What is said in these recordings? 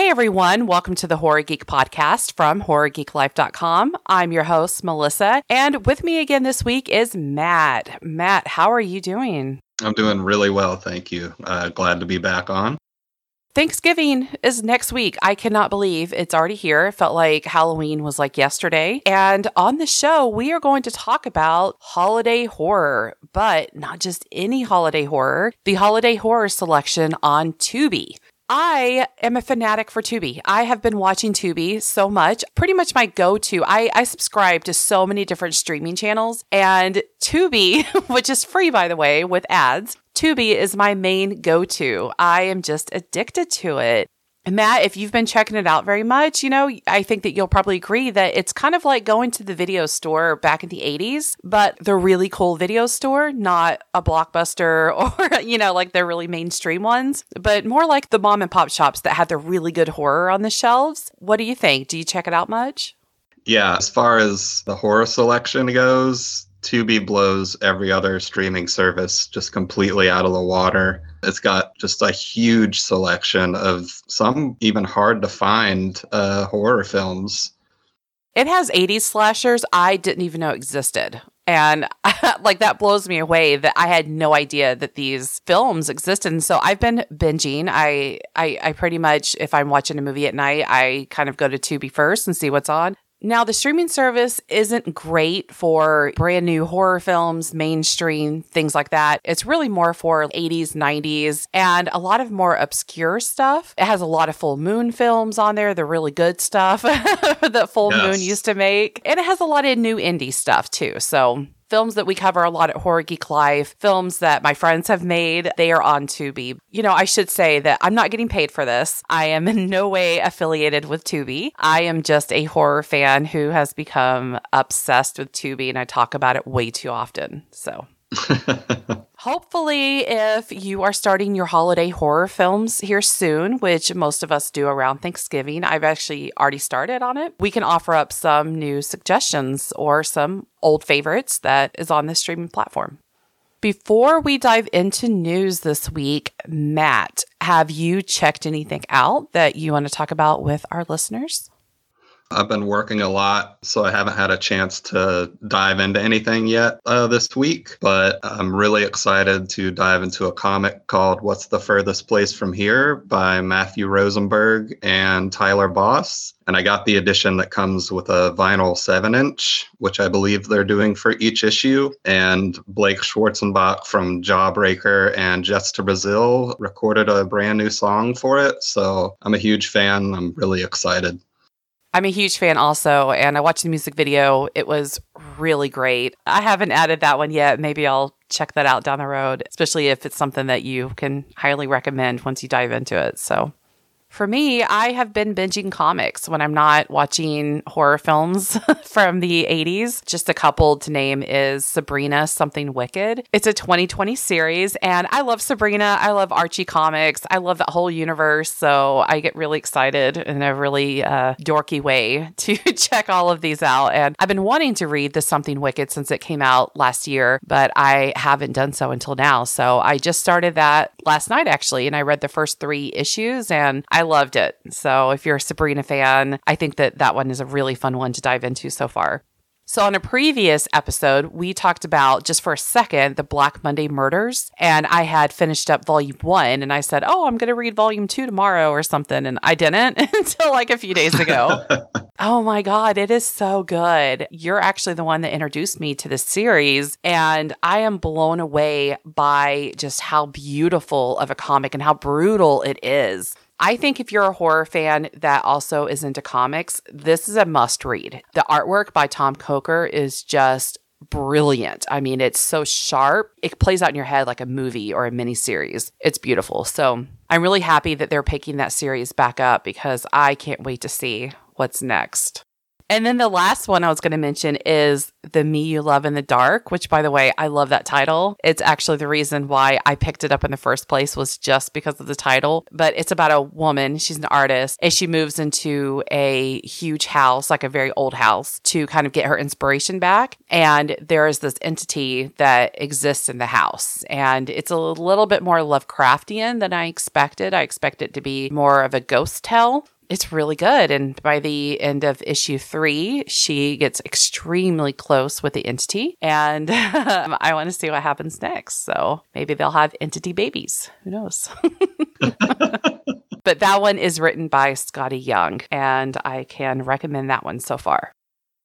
Hey everyone, welcome to the Horror Geek Podcast from HorrorGeekLife.com. I'm your host, Melissa, and with me again this week is Matt. Matt, how are you doing? I'm doing really well, thank you. Glad to be back on. Thanksgiving is next week. I cannot believe it's already here. It felt like Halloween was like yesterday. And on the show, we are going to talk about holiday horror, but not just any holiday horror, the holiday horror selection on Tubi. I am a fanatic for Tubi. I have been watching Tubi so much. Pretty much my go-to. I subscribe to so many different streaming channels, and Tubi, which is free, by the way, with ads, Tubi is my main go-to. I am just addicted to it. Matt, if you've been checking it out very much, you know, I think that you'll probably agree that it's kind of like going to the video store back in the 80s, but the really cool video store, not a Blockbuster or, you know, like the really mainstream ones, but more like the mom and pop shops that had the really good horror on the shelves. What do you think? Do you check it out much? Yeah, as far as the horror selection goes, Tubi blows every other streaming service just completely out of the water. It's got just a huge selection of some even hard to find horror films. It has 80s slashers I didn't even know existed. And like that blows me away that I had no idea that these films existed. And so I've been binging. I pretty much, if I'm watching a movie at night, I kind of go to Tubi first and see what's on. Now, the streaming service isn't great for brand new horror films, mainstream, things like that. It's really more for 80s, 90s, and a lot of more obscure stuff. It has a lot of Full Moon films on there, the really good stuff that Full Moon used to make. And it has a lot of new indie stuff, too. So films that we cover a lot at Horror Geek Life, films that my friends have made, they are on Tubi. You know, I should say that I'm not getting paid for this. I am in no way affiliated with Tubi. I am just a horror fan who has become obsessed with Tubi, and I talk about it way too often. So hopefully, if you are starting your holiday horror films here soon, which most of us do around Thanksgiving, I've actually already started on it. We can offer up some new suggestions or some old favorites that is on the streaming platform. Before we dive into news this week, Matt, have you checked anything out that you want to talk about with our listeners? I've been working a lot, so I haven't had a chance to dive into anything yet this week, but I'm really excited to dive into a comic called What's the Furthest Place from Here by Matthew Rosenberg and Tyler Boss. And I got the edition that comes with a vinyl 7-inch, which I believe they're doing for each issue. And Blake Schwarzenbach from Jawbreaker and Just to Brazil recorded a brand new song for it. So I'm a huge fan. I'm really excited. I'm a huge fan also, and I watched the music video. It was really great. I haven't added that one yet. Maybe I'll check that out down the road, especially if it's something that you can highly recommend once you dive into it. So for me, I have been binging comics when I'm not watching horror films from the 80s. Just a couple to name is Sabrina Something Wicked. It's a 2020 series, and I love Sabrina. I love Archie comics. I love that whole universe, so I get really excited in a really dorky way to check all of these out. And I've been wanting to read the Something Wicked since it came out last year, but I haven't done so until now. So I just started that last night, actually, and I read the first 3 issues, and I loved it. So if you're a Sabrina fan, I think that that one is a really fun one to dive into so far. So on a previous episode, we talked about, just for a second, the Black Monday Murders. And I had finished up volume 1 and I said, oh, I'm going to read volume 2 tomorrow or something. And I didn't until like a few days ago. Oh my God, it is so good. You're actually the one that introduced me to this series. And I am blown away by just how beautiful of a comic and how brutal it is. I think if you're a horror fan that also is into comics, this is a must read. The artwork by Tom Coker is just brilliant. I mean, it's so sharp. It plays out in your head like a movie or a miniseries. It's beautiful. So I'm really happy that they're picking that series back up because I can't wait to see what's next. And then the last one I was going to mention is The Me You Love in the Dark, which, by the way, I love that title. It's actually the reason why I picked it up in the first place was just because of the title. But it's about a woman. She's an artist, and she moves into a huge house, like a very old house, to kind of get her inspiration back. And there is this entity that exists in the house. And it's a little bit more Lovecraftian than I expected. I expect it to be more of a ghost tale. It's really good. And by the end of issue 3, she gets extremely close with the entity. And I want to see what happens next. So maybe they'll have entity babies. Who knows? But that one is written by Scotty Young, and I can recommend that one so far.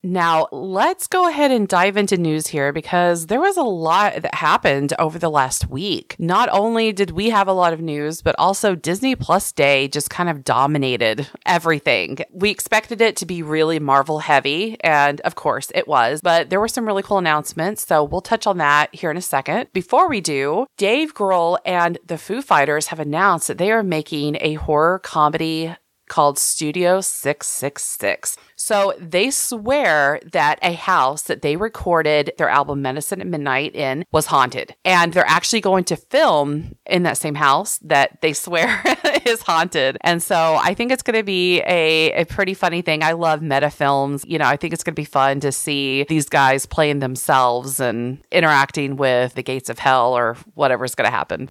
Now, let's go ahead and dive into news here, because there was a lot that happened over the last week. Not only did we have a lot of news, but also Disney Plus Day just kind of dominated everything. We expected it to be really Marvel heavy, and of course it was, but there were some really cool announcements, so we'll touch on that here in a second. Before we do, Dave Grohl and the Foo Fighters have announced that they are making a horror comedy called Studio 666. So they swear that a house that they recorded their album Medicine at Midnight in was haunted. And they're actually going to film in that same house that they swear is haunted. And so I think it's going to be a pretty funny thing. I love meta films. You know, I think it's going to be fun to see these guys playing themselves and interacting with the gates of hell or whatever's going to happen.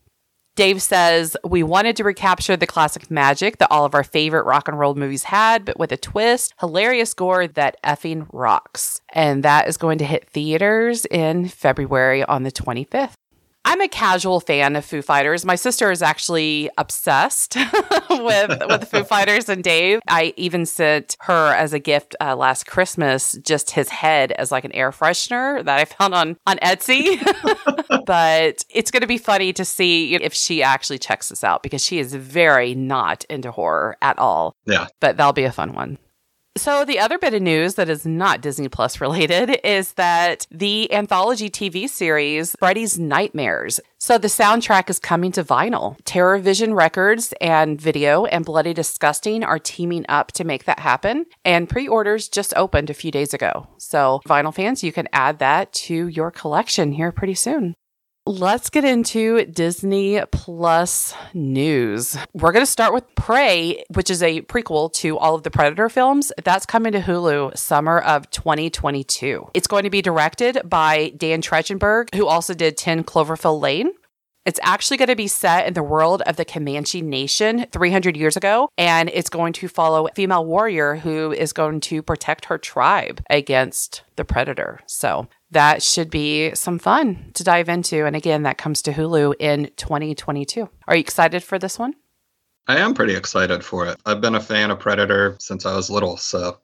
Dave says, "We wanted to recapture the classic magic that all of our favorite rock and roll movies had, but with a twist, hilarious gore that effing rocks." And that is going to hit theaters in February on the 25th. I'm a casual fan of Foo Fighters. My sister is actually obsessed with Foo Fighters and Dave. I even sent her as a gift last Christmas just his head as like an air freshener that I found on Etsy. But it's going to be funny to see if she actually checks this out, because she is very not into horror at all. Yeah. But that'll be a fun one. So the other bit of news that is not Disney Plus related is that the anthology TV series Freddy's Nightmares. So the soundtrack is coming to vinyl. Terror Vision Records and Video and Bloody Disgusting are teaming up to make that happen. And pre-orders just opened a few days ago. So vinyl fans, you can add that to your collection here pretty soon. Let's get into Disney Plus news. We're going to start with Prey, which is a prequel to all of the Predator films. That's coming to Hulu summer of 2022. It's going to be directed by Dan Trachtenberg, who also did 10 Cloverfield Lane. It's actually going to be set in the world of the Comanche Nation 300 years ago, and it's going to follow a female warrior who is going to protect her tribe against the Predator. So that should be some fun to dive into. And again, that comes to Hulu in 2022. Are you excited for this one? I am pretty excited for it. I've been a fan of Predator since I was little, so.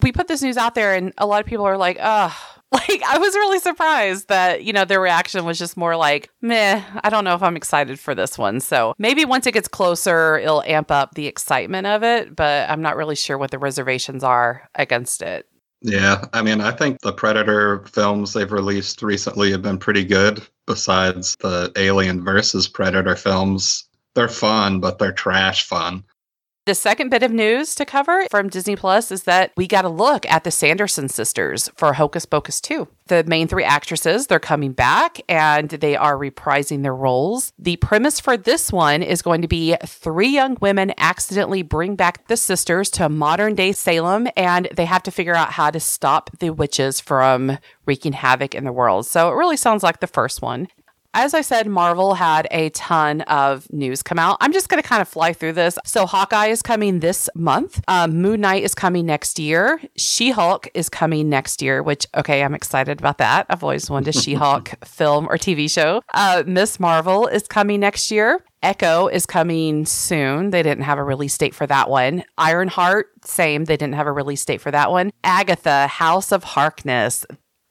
We put this news out there and a lot of people are like, ugh. Like, I was really surprised that, you know, their reaction was just more like, meh, I don't know if I'm excited for this one. So maybe once it gets closer, it'll amp up the excitement of it, but I'm not really sure what the reservations are against it. Yeah, I mean, I think the Predator films they've released recently have been pretty good, besides the Alien versus Predator films. They're fun, but they're trash fun. The second bit of news to cover from Disney Plus is that we got a look at the Sanderson sisters for Hocus Pocus 2. The main 3 actresses, they're coming back and they are reprising their roles. The premise for this one is going to be 3 young women accidentally bring back the sisters to modern day Salem, and they have to figure out how to stop the witches from wreaking havoc in the world. So it really sounds like the first one. As I said, Marvel had a ton of news come out. I'm just going to kind of fly through this. So Hawkeye is coming this month. Moon Knight is coming next year. She-Hulk is coming next year, which, okay, I'm excited about that. I've always wanted a She-Hulk film or TV show. Miss Marvel is coming next year. Echo is coming soon. They didn't have a release date for that one. Ironheart, same. They didn't have a release date for that one. Agatha, House of Harkness.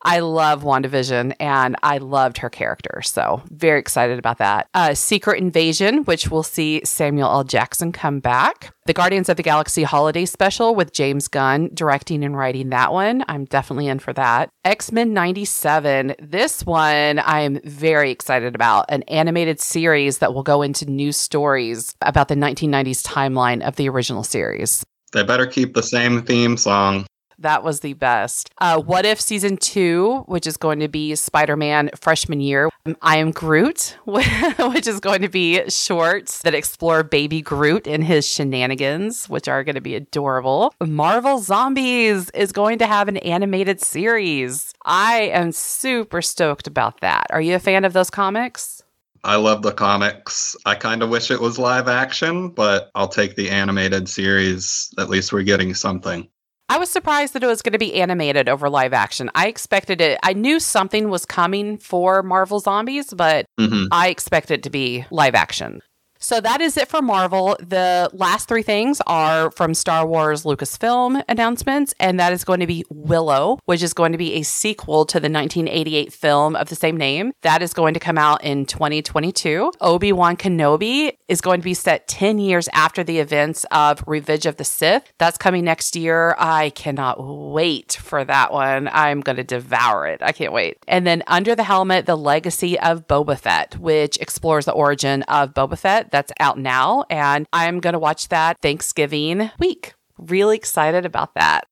I love WandaVision, and I loved her character, so very excited about that. Secret Invasion, which we'll see Samuel L. Jackson come back. The Guardians of the Galaxy Holiday Special with James Gunn directing and writing that one. I'm definitely in for that. X-Men 97. This one I'm very excited about. An animated series that will go into new stories about the 1990s timeline of the original series. They better keep the same theme song. That was the best. What If Season 2, which is going to be Spider-Man Freshman Year. I Am Groot, which is going to be shorts that explore baby Groot and his shenanigans, which are going to be adorable. Marvel Zombies is going to have an animated series. I am super stoked about that. Are you a fan of those comics? I love the comics. I kind of wish it was live action, but I'll take the animated series. At least we're getting something. I was surprised that it was going to be animated over live action. I expected it. I knew something was coming for Marvel Zombies, but I expected it to be live action. So that is it for Marvel. The last three things are from Star Wars Lucasfilm announcements, and that is going to be Willow, which is going to be a sequel to the 1988 film of the same name. That is going to come out in 2022. Obi-Wan Kenobi is going to be set 10 years after the events of Revenge of the Sith. That's coming next year. I cannot wait for that one. I'm going to devour it. I can't wait. And then Under the Helmet, The Legacy of Boba Fett, which explores the origin of Boba Fett. That's out now, and I'm going to watch that Thanksgiving week. Really excited about that.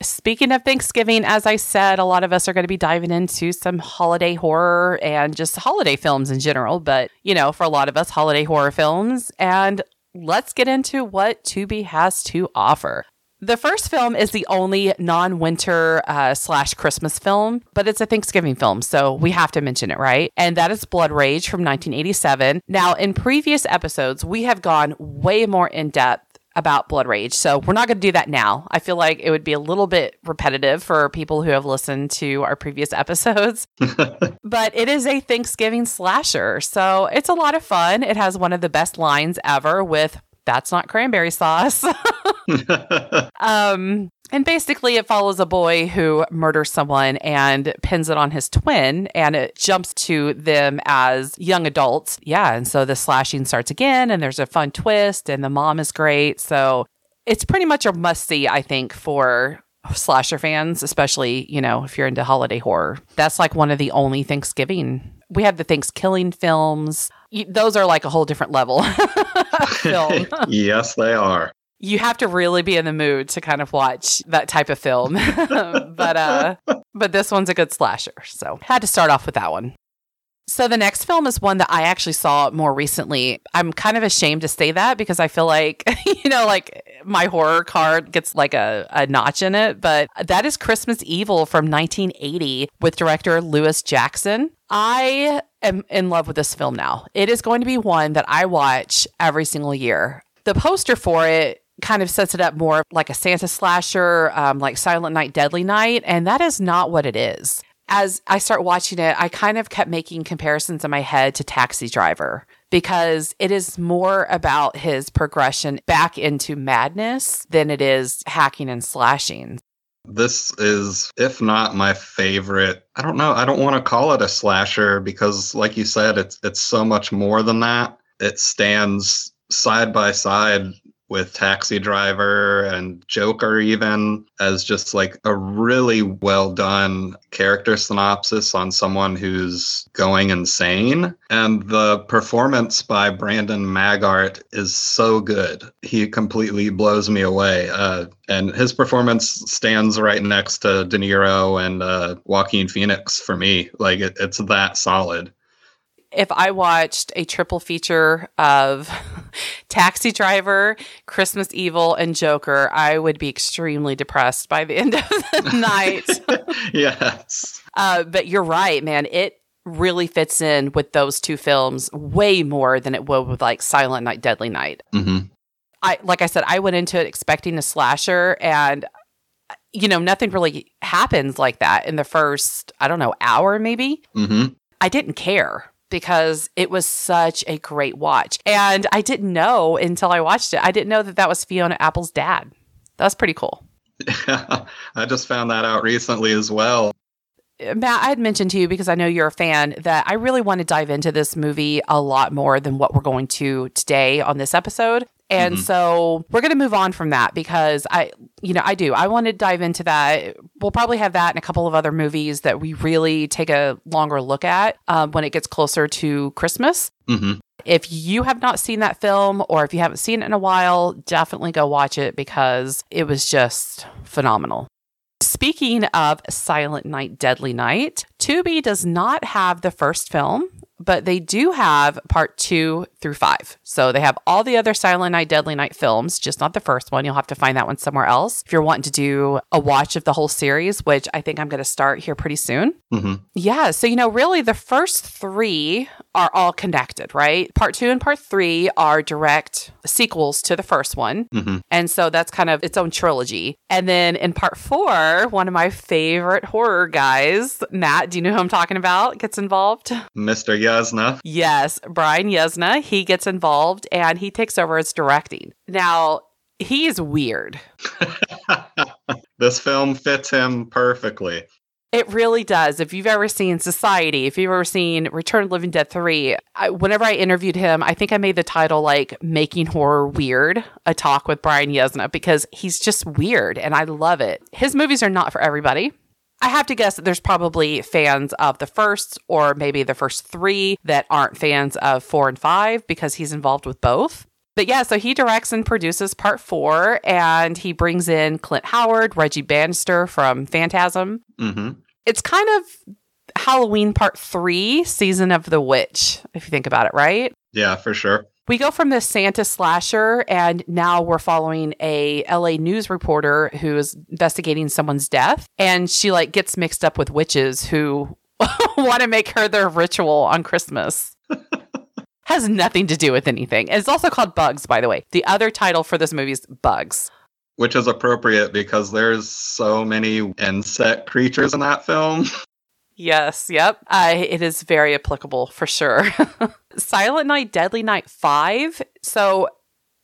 Speaking of Thanksgiving, as I said, a lot of us are going to be diving into some holiday horror and just holiday films in general, but, you know, for a lot of us, holiday horror films. And let's get into what Tubi has to offer. The first film is the only non-winter slash Christmas film, but it's a Thanksgiving film, so we have to mention it, right? And that is Blood Rage from 1987. Now, in previous episodes, we have gone way more in-depth about Blood Rage, so we're not going to do that now. I feel like it would be a little bit repetitive for people who have listened to our previous episodes, but it is a Thanksgiving slasher, so it's a lot of fun. It has one of the best lines ever with, "That's not cranberry sauce." And basically it follows a boy who murders someone and pins it on his twin, and it jumps to them as young adults. Yeah. And so the slashing starts again, and there's a fun twist, and the mom is great. So it's pretty much a must-see, I think, for slasher fans, especially, you know, if you're into holiday horror. That's like one of the only Thanksgiving. We have the Thanksgiving films. Those are like a whole different level of film. Yes, they are. You have to really be in the mood to kind of watch that type of film. but this one's a good slasher. So had to start off with that one. So the next film is one that I actually saw more recently. I'm kind of ashamed to say that because I feel like, you know, like my horror card gets like a notch in it. But that is Christmas Evil from 1980 with director Lewis Jackson. I am in love with this film now. It is going to be one that I watch every single year. The poster for it kind of sets it up more like a Santa slasher, like Silent Night Deadly Night. And that is not what it is. As I start watching it, I kind of kept making comparisons in my head to Taxi Driver, because it is more about his progression back into madness than it is hacking and slashing. This is, if not my favorite, I don't know, I don't want to call it a slasher because, like you said, it's so much more than that. It stands side by side with Taxi Driver and Joker even, as just like a really well done character synopsis on someone who's going insane. And the performance by Brandon Maggart is so good. He completely blows me away. And his performance stands right next to De Niro and Joaquin Phoenix for me. Like it's that solid. If I watched a triple feature of Taxi Driver, Christmas Evil, and Joker, I would be extremely depressed by the end of the night. Yes. But you're right, man. It really fits in with those two films way more than it would with like Silent Night, Deadly Night. Mm-hmm. Like I said, I went into it expecting a slasher, and you know, nothing really happens like that in the first, I don't know, hour maybe. Mm-hmm. I didn't care, because it was such a great watch. And I didn't know until I watched it. I didn't know that that was Fiona Apple's dad. That was pretty cool. Yeah, I just found that out recently as well. Matt, I had mentioned to you, because I know you're a fan, that I really want to dive into this movie a lot more than what we're going to today on this episode. And so we're going to move on from that, because I want to dive into that. We'll probably have that and a couple of other movies that we really take a longer look at when it gets closer to Christmas. Mm-hmm. If you have not seen that film, or if you haven't seen it in a while, definitely go watch it, because it was just phenomenal. Speaking of Silent Night, Deadly Night, Tubi does not have the first film, but they do have parts 2 through 5. So they have all the other Silent Night, Deadly Night films, just not the first one. You'll have to find that one somewhere else if you're wanting to do a watch of the whole series, which I think I'm going to start here pretty soon. Mm-hmm. Yeah. So, really the first 3 are all connected, right? Part 2 and part 3 are direct sequels to the first one. Mm-hmm. And so that's kind of its own trilogy. And then in part 4, one of my favorite horror guys, Matt, do you know who I'm talking about, gets involved? Mr. Yasna. Yes, Brian Yasna. He gets involved and he takes over as directing. Now, he is weird. This film fits him perfectly. It really does. If you've ever seen Society, if you've ever seen Return of the Living Dead 3, whenever I interviewed him, I think I made the title like Making Horror Weird, a talk with Brian Yesna, because he's just weird and I love it. His movies are not for everybody. I have to guess that there's probably fans of the first or maybe the first 3 that aren't fans of 4 and 5 because he's involved with both. But yeah, so he directs and produces part 4, and he brings in Clint Howard, Reggie Bannister from Phantasm. Mm-hmm. It's kind of Halloween part 3, Season of the Witch, if you think about it, right? Yeah, for sure. We go from this Santa slasher, and now we're following a LA news reporter who is investigating someone's death, and she like gets mixed up with witches who want to make her their ritual on Christmas. Has nothing to do with anything. And it's also called Bugs, by the way. The other title for this movie is Bugs. Which is appropriate because there's so many insect creatures in that film. Yes, yep. It is very applicable for sure. Silent Night, Deadly Night 5. So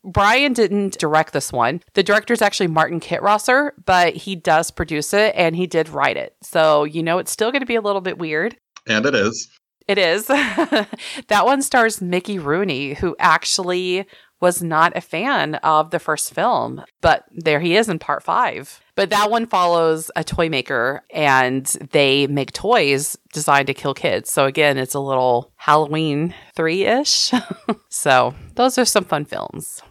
Brian didn't direct this one. The director is actually Martin Kittrosser, but he does produce it and he did write it. So, it's still going to be a little bit weird. And it is. It is. That one stars Mickey Rooney, who actually was not a fan of the first film, but there he is in part 5. But that one follows a toy maker and they make toys designed to kill kids. So again, it's a little Halloween 3-ish. So those are some fun films.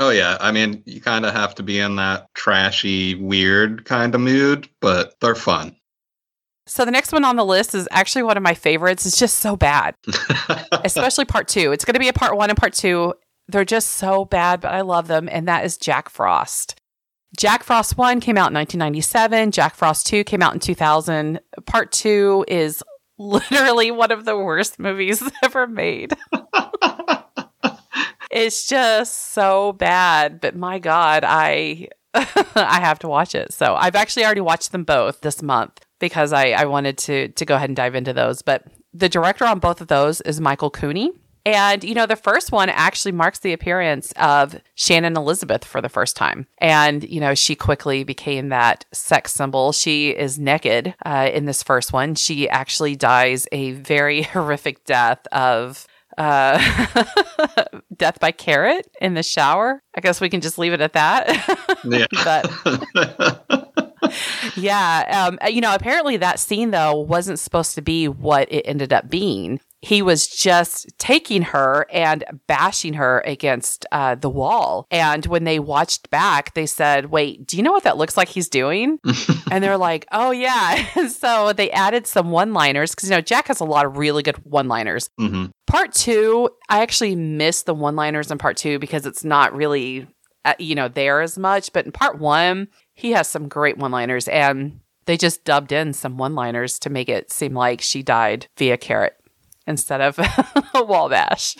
Oh, yeah. I mean, you kind of have to be in that trashy, weird kind of mood, but they're fun. So the next one on the list is actually one of my favorites. It's just so bad, especially part 2. It's going to be a part 1 and part 2. They're just so bad, but I love them. And that is Jack Frost. Jack Frost 1 came out in 1997. Jack Frost 2 came out in 2000. Part 2 is literally one of the worst movies ever made. It's just so bad. But my God, I have to watch it. So I've actually already watched them both this month, because I wanted to go ahead and dive into those. But the director on both of those is Michael Cooney. And, the first one actually marks the appearance of Shannon Elizabeth for the first time. And, she quickly became that sex symbol. She is naked in this first one. She actually dies a very horrific death of death by carrot in the shower. I guess we can just leave it at that. Yeah. But... Yeah. Apparently that scene, though, wasn't supposed to be what it ended up being. He was just taking her and bashing her against the wall. And when they watched back, they said, wait, do you know what that looks like he's doing? And they're like, oh, yeah. And so they added some one-liners because, Jack has a lot of really good one-liners. Mm-hmm. Part 2, I actually missed the one-liners in part 2 because it's not really... there as much. But in part 1, he has some great one-liners, and they just dubbed in some one-liners to make it seem like she died via carrot instead of a wall bash.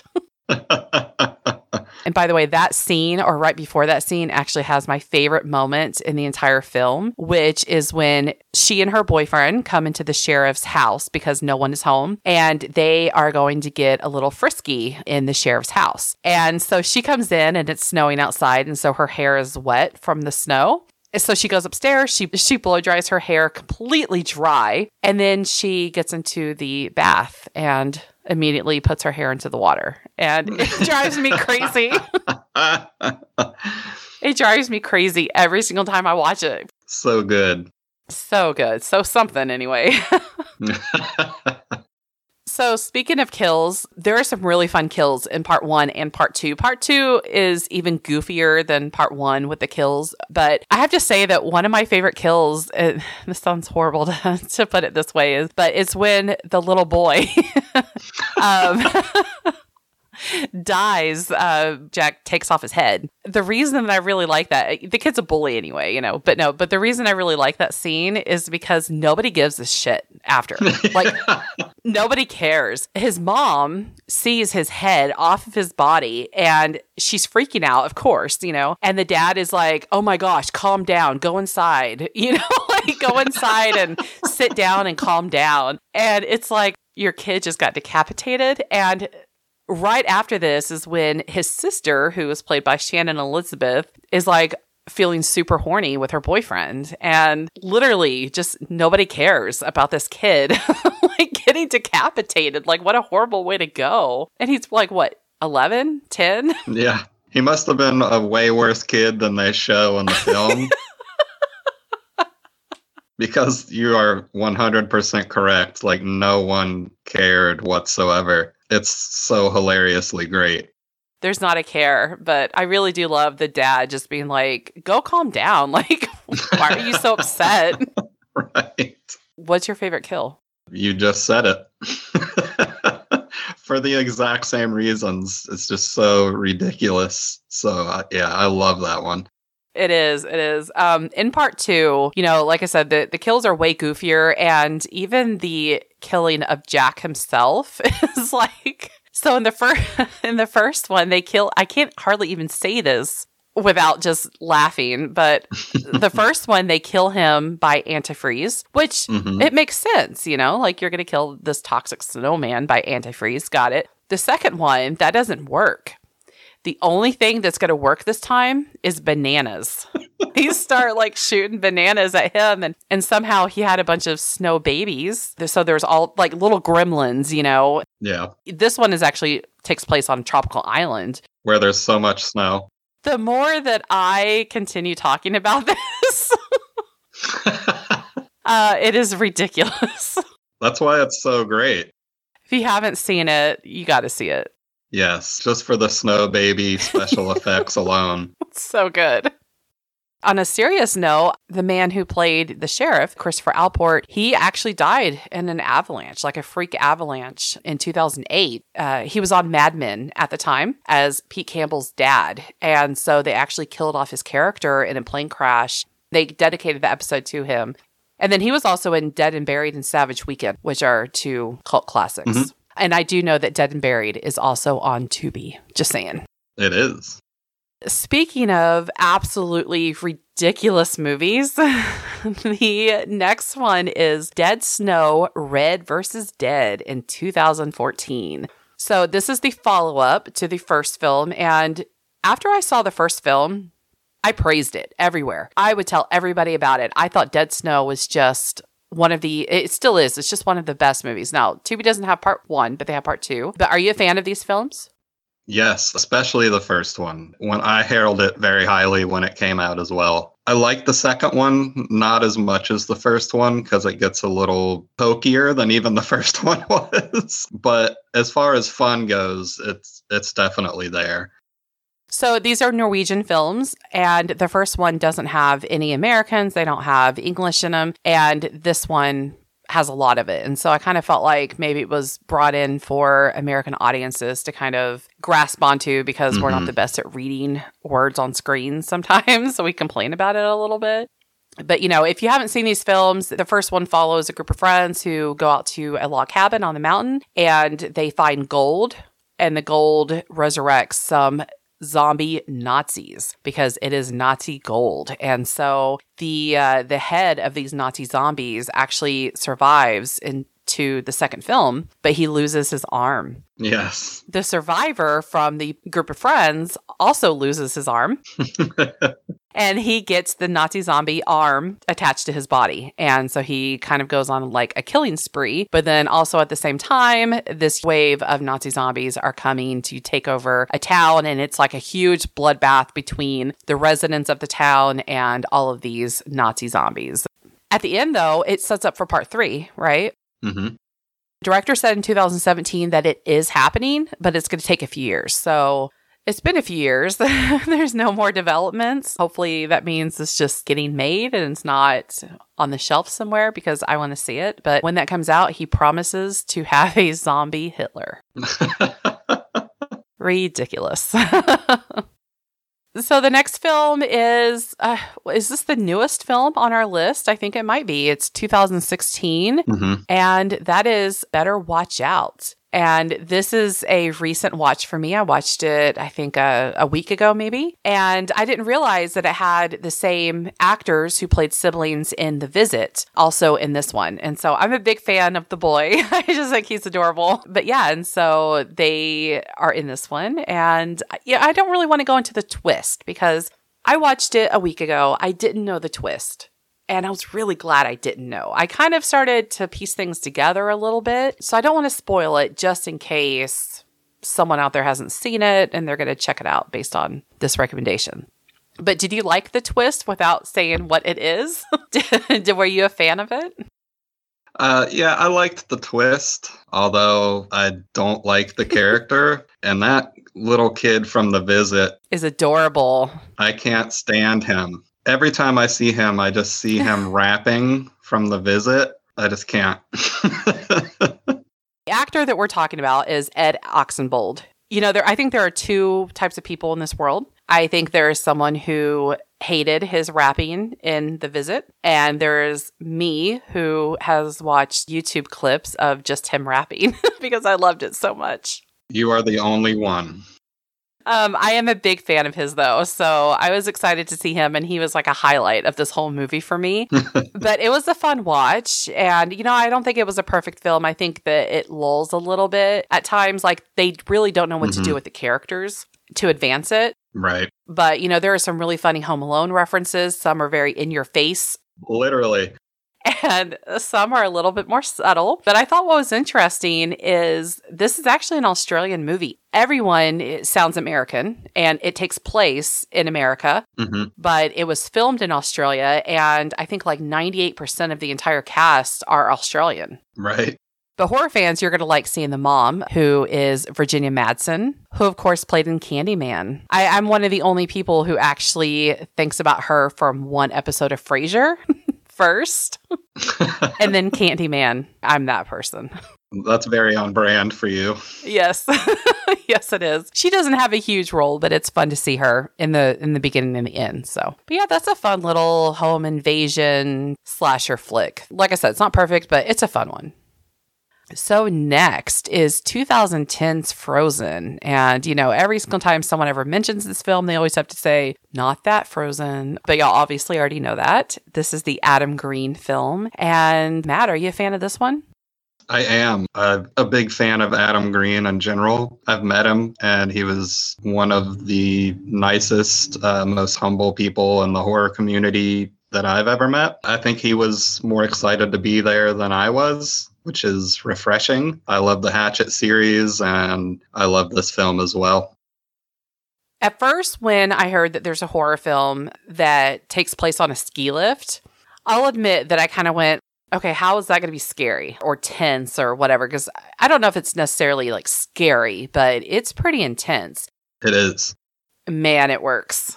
And by the way, that scene, or right before that scene, actually has my favorite moment in the entire film, which is when she and her boyfriend come into the sheriff's house because no one is home, and they are going to get a little frisky in the sheriff's house. And so she comes in, and it's snowing outside, and so her hair is wet from the snow. So she goes upstairs, she blow dries her hair completely dry, and then she gets into the bath and immediately puts her hair into the water. And it drives me crazy. It drives me crazy every single time I watch it. So good. So good. So something anyway. So speaking of kills, there are some really fun kills in part one and part two. Part two is even goofier than part one with the kills. But I have to say that one of my favorite kills, this sounds horrible to put it this way, but it's when the little boy dies. Jack takes off his head. The reason that I really like that, the kid's a bully anyway, you know, but the reason I really like that scene is because nobody gives a shit after. Like, nobody cares. His mom sees his head off of his body and she's freaking out, of course, you know, and the dad is like, oh my gosh, calm down, go inside, you know, like go inside and sit down and calm down. And it's like, your kid just got decapitated. And right after this is when his sister, who is played by Shannon Elizabeth, is like feeling super horny with her boyfriend. And literally just nobody cares about this kid like getting decapitated. Like, what a horrible way to go. And he's like, what, 11, 10? Yeah. He must have been a way worse kid than they show in the film. Because you are 100% correct. Like, no one cared whatsoever. It's so hilariously great. There's not a care, but I really do love the dad just being like, go calm down. Like, why are you so upset? Right. What's your favorite kill? You just said it. For the exact same reasons. It's just so ridiculous. So, yeah, I love that one. It is. It is. In part two, you know, like I said, the kills are way goofier, and even the killing of Jack himself is like, so in the first one, they kill, I can't hardly even say this without just laughing, but the first one, they kill him by antifreeze, which it makes sense, you know, like you're going to kill this toxic snowman by antifreeze. Got it. The second one, that doesn't work. The only thing that's going to work this time is bananas. They start like shooting bananas at him. And somehow he had a bunch of snow babies. So there's all like little gremlins, you know. Yeah. This one is actually takes place on a tropical island. Where there's so much snow. The more that I continue talking about this, it is ridiculous. That's why it's so great. If you haven't seen it, you got to see it. Yes, just for the snow baby special effects alone. So good. On a serious note, the man who played the sheriff, Christopher Alport, he actually died in an avalanche, like a freak avalanche in 2008. He was on Mad Men at the time as Pete Campbell's dad. And so they actually killed off his character in a plane crash. They dedicated the episode to him. And then he was also in Dead and Buried and Savage Weekend, which are two cult classics. Mm-hmm. And I do know that Dead and Buried is also on Tubi. Just saying. It is. Speaking of absolutely ridiculous movies, the next one is Dead Snow, Red vs. Dead in 2014. So this is the follow-up to the first film. And after I saw the first film, I praised it everywhere. I would tell everybody about it. I thought Dead Snow was just... it still is. It's just one of the best movies. Now, Tubi doesn't have part one, but they have part two. But are you a fan of these films? Yes, especially the first one. When I heralded it very highly when it came out as well. I like the second one, not as much as the first one, because it gets a little pokier than even the first one was. But as far as fun goes, it's definitely there. So these are Norwegian films, and the first one doesn't have any Americans. They don't have English in them, and this one has a lot of it. And so I kind of felt like maybe it was brought in for American audiences to kind of grasp onto, because we're not the best at reading words on screen sometimes, so we complain about it a little bit. But, you know, if you haven't seen these films, the first one follows a group of friends who go out to a log cabin on the mountain, and they find gold, and the gold resurrects some zombie Nazis, because it is Nazi gold. And so the head of these Nazi zombies actually survives into the second film, but he loses his arm. Yes. The survivor from the group of friends also loses his arm. And he gets the Nazi zombie arm attached to his body. And so he kind of goes on like a killing spree. But then also at the same time, this wave of Nazi zombies are coming to take over a town. And it's like a huge bloodbath between the residents of the town and all of these Nazi zombies. At the end, though, it sets up for part three, right? Mm-hmm. Director said in 2017 that it is happening, but it's going to take a few years. So it's been a few years. There's no more developments. Hopefully that means it's just getting made and it's not on the shelf somewhere, because I want to see it. But when that comes out, he promises to have a zombie Hitler. Ridiculous. So the next film is this the newest film on our list? I think it might be. It's 2016, and that is Better Watch Out. And this is a recent watch for me. I watched it, I think, a week ago, maybe. And I didn't realize that it had the same actors who played siblings in The Visit, also in this one. And so I'm a big fan of the boy. I just think he's adorable. But yeah, and so they are in this one. And yeah, I don't really want to go into the twist because I watched it a week ago. I didn't know the twist. And I was really glad I didn't know. I kind of started to piece things together a little bit. So I don't want to spoil it just in case someone out there hasn't seen it and they're going to check it out based on this recommendation. But did you like the twist without saying what it is? Were you a fan of it? Yeah, I liked the twist, although I don't like the character. And that little kid from The Visit is adorable. I can't stand him. Every time I see him, I just see him rapping from The Visit. I just can't. The actor that we're talking about is Ed Oxenbould. You know, I think there are two types of people in this world. I think there is someone who hated his rapping in The Visit. And there's me who has watched YouTube clips of just him rapping because I loved it so much. You are the only one. I am a big fan of his, though, so I was excited to see him, and he was like a highlight of this whole movie for me. But it was a fun watch, and, you know, I don't think it was a perfect film. I think that it lulls a little bit. At times, like, they really don't know what to do with the characters to advance it. Right. But, you know, there are some really funny Home Alone references. Some are very in your face. Literally. And some are a little bit more subtle. But I thought what was interesting is this is actually an Australian movie. Everyone sounds American and it takes place in America, but it was filmed in Australia. And I think like 98% of the entire cast are Australian. Right. But horror fans, you're going to like seeing the mom, who is Virginia Madsen, who, of course, played in Candyman. I'm one of the only people who actually thinks about her from one episode of Frasier. First, and then Candyman. I'm that person. That's very on brand for you. Yes. Yes, it is. She doesn't have a huge role, but it's fun to see her in the beginning and the end. So, but yeah, that's a fun little home invasion slasher flick. Like I said, it's not perfect, but it's a fun one. So next is 2010's Frozen. And, you know, every single time someone ever mentions this film, they always have to say, not that Frozen. But y'all obviously already know that. This is the Adam Green film. And Matt, are you a fan of this one? I am a big fan of Adam Green in general. I've met him and he was one of the nicest, most humble people in the horror community that I've ever met. I think he was more excited to be there than I was, which is refreshing. I love the Hatchet series, and I love this film as well. At first, when I heard that there's a horror film that takes place on a ski lift, I'll admit that I kind of went, okay, how is that going to be scary or tense or whatever? Because I don't know if it's necessarily like scary, but it's pretty intense. It is. Man, it works.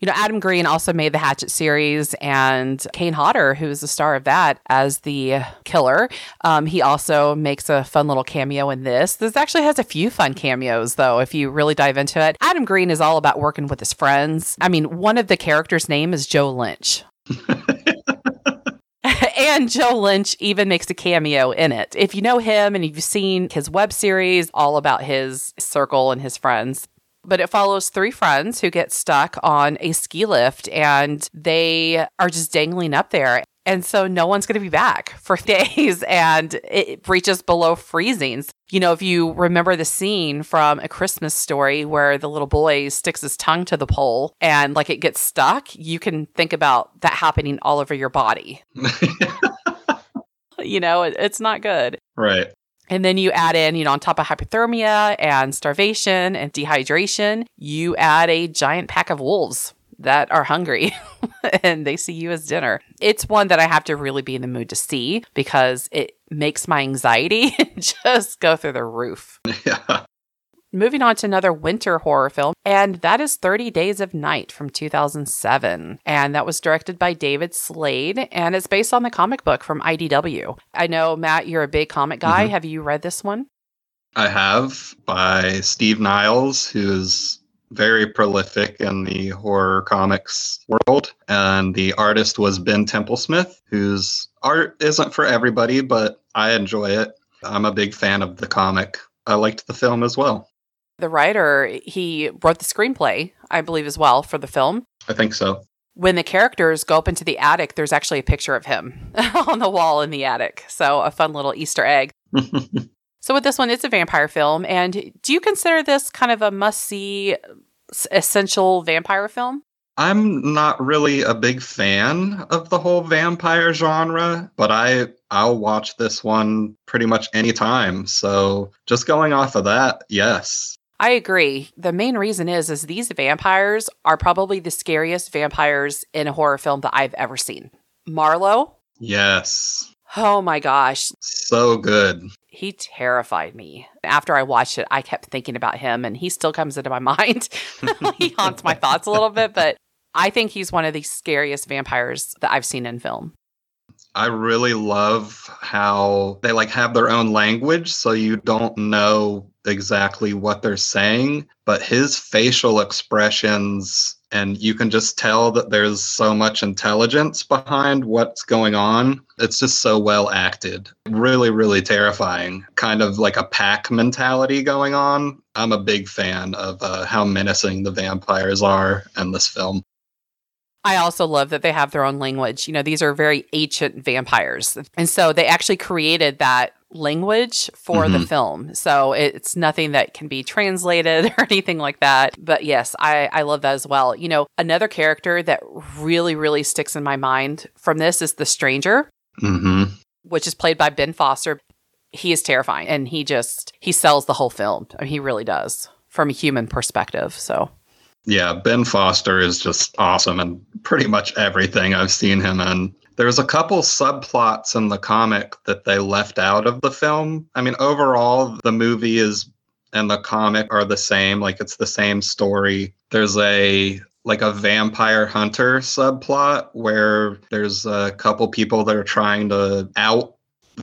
You know, Adam Green also made the Hatchet series, and Kane Hodder, who is the star of that as the killer, he also makes a fun little cameo in this. This actually has a few fun cameos, though, if you really dive into it. Adam Green is all about working with his friends. I mean, one of the characters' name is Joe Lynch. And Joe Lynch even makes a cameo in it. If you know him and you've seen his web series, all about his circle and his friends. But it follows three friends who get stuck on a ski lift and they are just dangling up there. And so no one's going to be back for days, and it reaches below freezing. You know, if you remember the scene from A Christmas Story where the little boy sticks his tongue to the pole and like it gets stuck, you can think about that happening all over your body. You know, it's not good. Right. And then you add in, you know, on top of hypothermia and starvation and dehydration, you add a giant pack of wolves that are hungry and they see you as dinner. It's one that I have to really be in the mood to see because it makes my anxiety just go through the roof. Yeah. Moving on to another winter horror film, and that is 30 Days of Night from 2007. And that was directed by David Slade, and it's based on the comic book from IDW. I know, Matt, you're a big comic guy. Mm-hmm. Have you read this one? I have, by Steve Niles, who's very prolific in the horror comics world. And the artist was Ben Templesmith, whose art isn't for everybody, but I enjoy it. I'm a big fan of the comic. I liked the film as well. The writer, he wrote the screenplay, I believe, as well for the film. I think so. When the characters go up into the attic, there's actually a picture of him on the wall in the attic. So a fun little Easter egg. So with this one, it's a vampire film. And do you consider this kind of a must-see, essential vampire film? I'm not really a big fan of the whole vampire genre, but I'll watch this one pretty much any time. So just going off of that, yes. I agree. The main reason is these vampires are probably the scariest vampires in a horror film that I've ever seen. Marlowe? Yes. Oh my gosh. So good. He terrified me. After I watched it, I kept thinking about him, and he still comes into my mind. He haunts my thoughts a little bit, but I think he's one of the scariest vampires that I've seen in film. I really love how they have their own language, so you don't know exactly what they're saying, but his facial expressions, and you can just tell that there's so much intelligence behind what's going on. It's just so well acted. Really, really terrifying. Kind of like a pack mentality going on. I'm a big fan of how menacing the vampires are in this film. I also love that they have their own language. You know, these are very ancient vampires. And so they actually created that language for the film. So it's nothing that can be translated or anything like that. But yes, I love that as well. You know, another character that really, really sticks in my mind from this is the Stranger, which is played by Ben Foster. He is terrifying, and he sells the whole film. I mean, he really does from a human perspective. So yeah, Ben Foster is just awesome in pretty much everything I've seen him in. There's a couple subplots in the comic that they left out of the film. I mean, overall, the movie and the comic are the same. It's the same story. There's a vampire hunter subplot where there's a couple people that are trying to out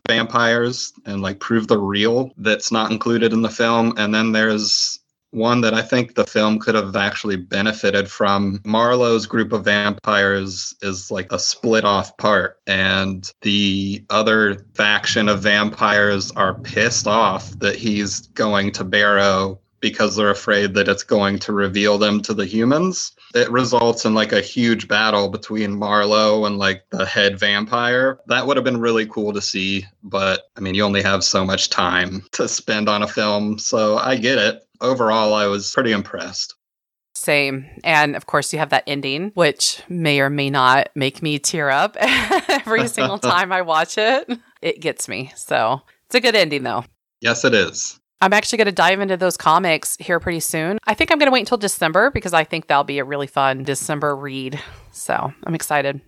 vampires and prove the real. That's not included in the film. And then there's one that I think the film could have actually benefited from. Marlowe's group of vampires is a split off part, and the other faction of vampires are pissed off that he's going to Barrow because they're afraid that it's going to reveal them to the humans. It results in a huge battle between Marlowe and the head vampire. That would have been really cool to see, but I mean, you only have so much time to spend on a film, so I get it. Overall, I was pretty impressed. Same. And of course, you have that ending, which may or may not make me tear up every single time I watch it. It gets me. So it's a good ending, though. Yes, it is. I'm actually going to dive into those comics here pretty soon. I think I'm going to wait until December because I think that'll be a really fun December read. So I'm excited.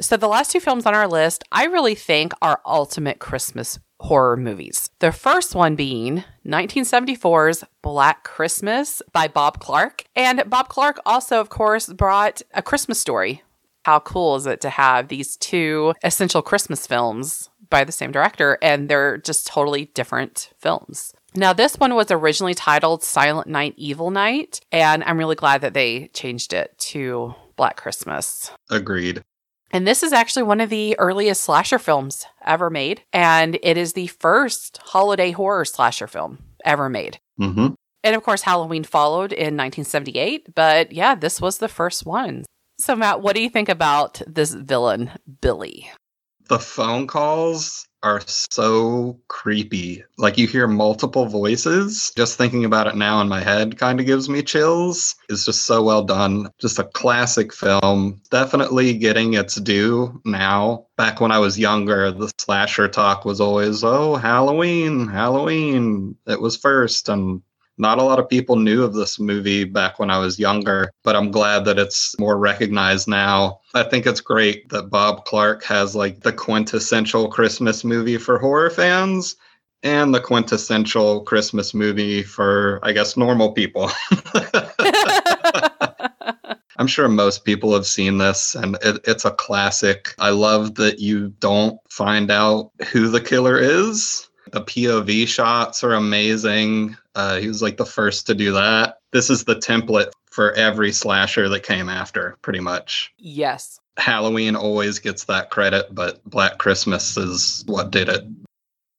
So the last two films on our list, I really think are ultimate Christmas horror movies. The first one being 1974's Black Christmas by Bob Clark. And Bob Clark also, of course, brought A Christmas Story. How cool is it to have these two essential Christmas films by the same director, and they're just totally different films. Now, this one was originally titled Silent Night Evil Night, and I'm really glad that they changed it to Black Christmas. Agreed. And this is actually one of the earliest slasher films ever made. And it is the first holiday horror slasher film ever made. Mm-hmm. And of course, Halloween followed in 1978. But yeah, this was the first one. So Matt, what do you think about this villain, Billy? The phone calls are so creepy. You hear multiple voices. Just thinking about it now in my head kind of gives me chills. It's just so well done. Just a classic film. Definitely getting its due now. Back when I was younger, the slasher talk was always, oh, Halloween, Halloween. It was first. And Not a lot of people knew of this movie back when I was younger, but I'm glad that it's more recognized now. I think it's great that Bob Clark has like the quintessential Christmas movie for horror fans and the quintessential Christmas movie for, I guess, normal people. I'm sure most people have seen this, and it's a classic. I love that you don't find out who the killer is. The POV shots are amazing. He was like the first to do that. This is the template for every slasher that came after, pretty much. Yes. Halloween always gets that credit, but Black Christmas is what did it.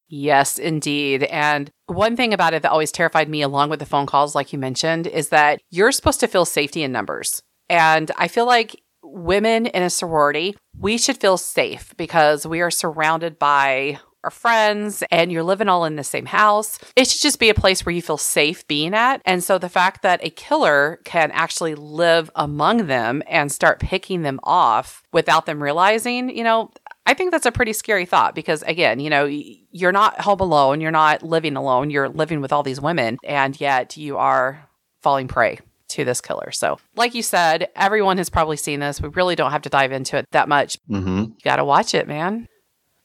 Yes, indeed. And one thing about it that always terrified me, along with the phone calls, like you mentioned, is that you're supposed to feel safety in numbers. And I feel like women in a sorority, we should feel safe because we are surrounded by our friends and you're living all in the same house. It should just be a place where you feel safe being at. And so the fact that a killer can actually live among them and start picking them off without them realizing, you know, I think that's a pretty scary thought because, again, you know, you're not home alone. You're not living alone. You're living with all these women, and yet you are falling prey to this killer. So like you said, everyone has probably seen this. We really don't have to dive into it that much. Mm-hmm. You got to watch it, man.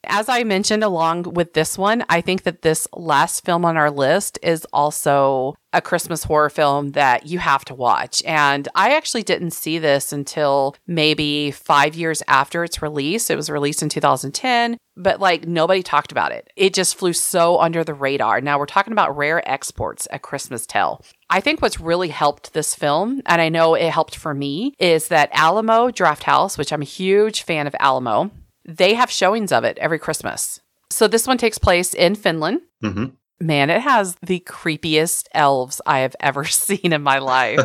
As I mentioned, along with this one, I think that this last film on our list is also a Christmas horror film that you have to watch. And I actually didn't see this until maybe 5 years after its release. It was released in 2010, but like nobody talked about it. It just flew so under the radar. Now we're talking about Rare Exports, A Christmas Tale. I think what's really helped this film, and I know it helped for me, is that Alamo Drafthouse, which I'm a huge fan of Alamo, they have showings of it every Christmas. So this one takes place in Finland. Mm-hmm. Man, it has the creepiest elves I have ever seen in my life.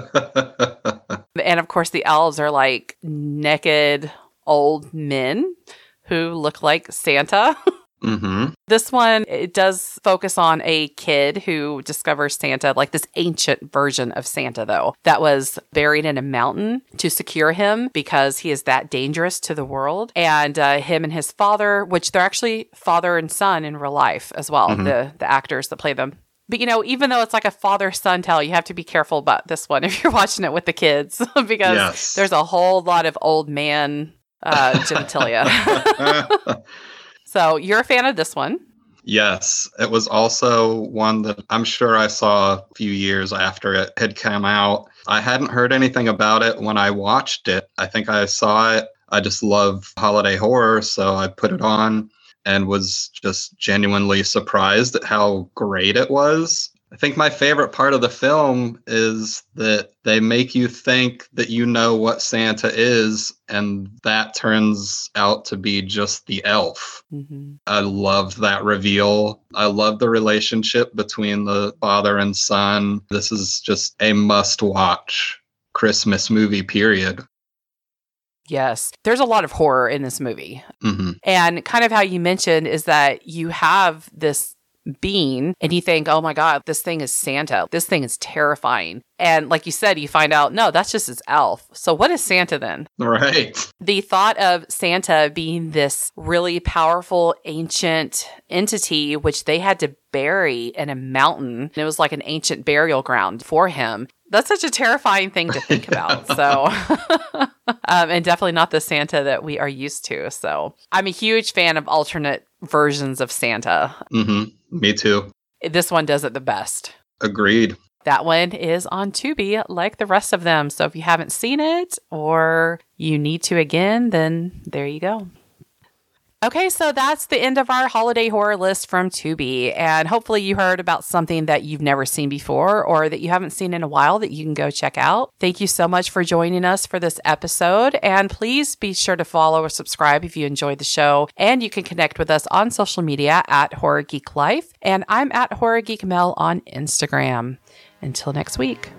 And of course, the elves are like naked old men who look like Santa. Mm-hmm. This one, it does focus on a kid who discovers Santa, like this ancient version of Santa, though, that was buried in a mountain to secure him because he is that dangerous to the world. And him and his father, which they're actually father and son in real life as well, mm-hmm. the actors that play them. But, you know, even though it's like a father-son tale, you have to be careful about this one if you're watching it with the kids because There's a whole lot of old man genitalia. So you're a fan of this one. Yes. It was also one that I'm sure I saw a few years after it had come out. I hadn't heard anything about it when I watched it. I think I saw it. I just love holiday horror, so I put it on and was just genuinely surprised at how great it was. I think my favorite part of the film is that they make you think that you know what Santa is, and that turns out to be just the elf. Mm-hmm. I loved that reveal. I love the relationship between the father and son. This is just a must-watch Christmas movie, period. Yes. There's a lot of horror in this movie. Mm-hmm. And kind of how you mentioned is that you have this being and you think, oh my God, this thing is Santa. This thing is terrifying. And like you said, you find out, no, that's just his elf. So what is Santa then? Right. The thought of Santa being this really powerful ancient entity, which they had to bury in a mountain. And it was like an ancient burial ground for him. That's such a terrifying thing to think about. So, and definitely not the Santa that we are used to. So I'm a huge fan of alternate versions of Santa. Mm-hmm. Me too. This one does it the best. Agreed. That one is on Tubi like the rest of them. So if you haven't seen it or you need to again, then there you go. Okay, so that's the end of our holiday horror list from Tubi. And hopefully you heard about something that you've never seen before or that you haven't seen in a while that you can go check out. Thank you so much for joining us for this episode. And please be sure to follow or subscribe if you enjoyed the show. And you can connect with us on social media at Horror Geek Life. And I'm at Horror Geek Mel on Instagram. Until next week.